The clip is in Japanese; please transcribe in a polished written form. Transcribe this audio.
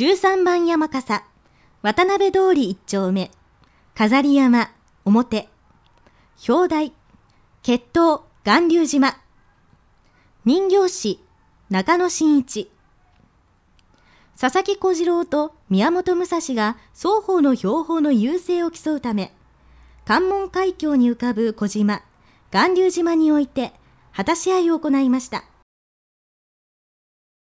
13番山笠、渡辺通り一丁目、飾り山、表、表題、決闘、巌流島、人形師、中野真一。佐々木小次郎と宮本武蔵が双方の標本の優勢を競うため、関門海峡に浮かぶ小島、巌流島において果たし合いを行いました。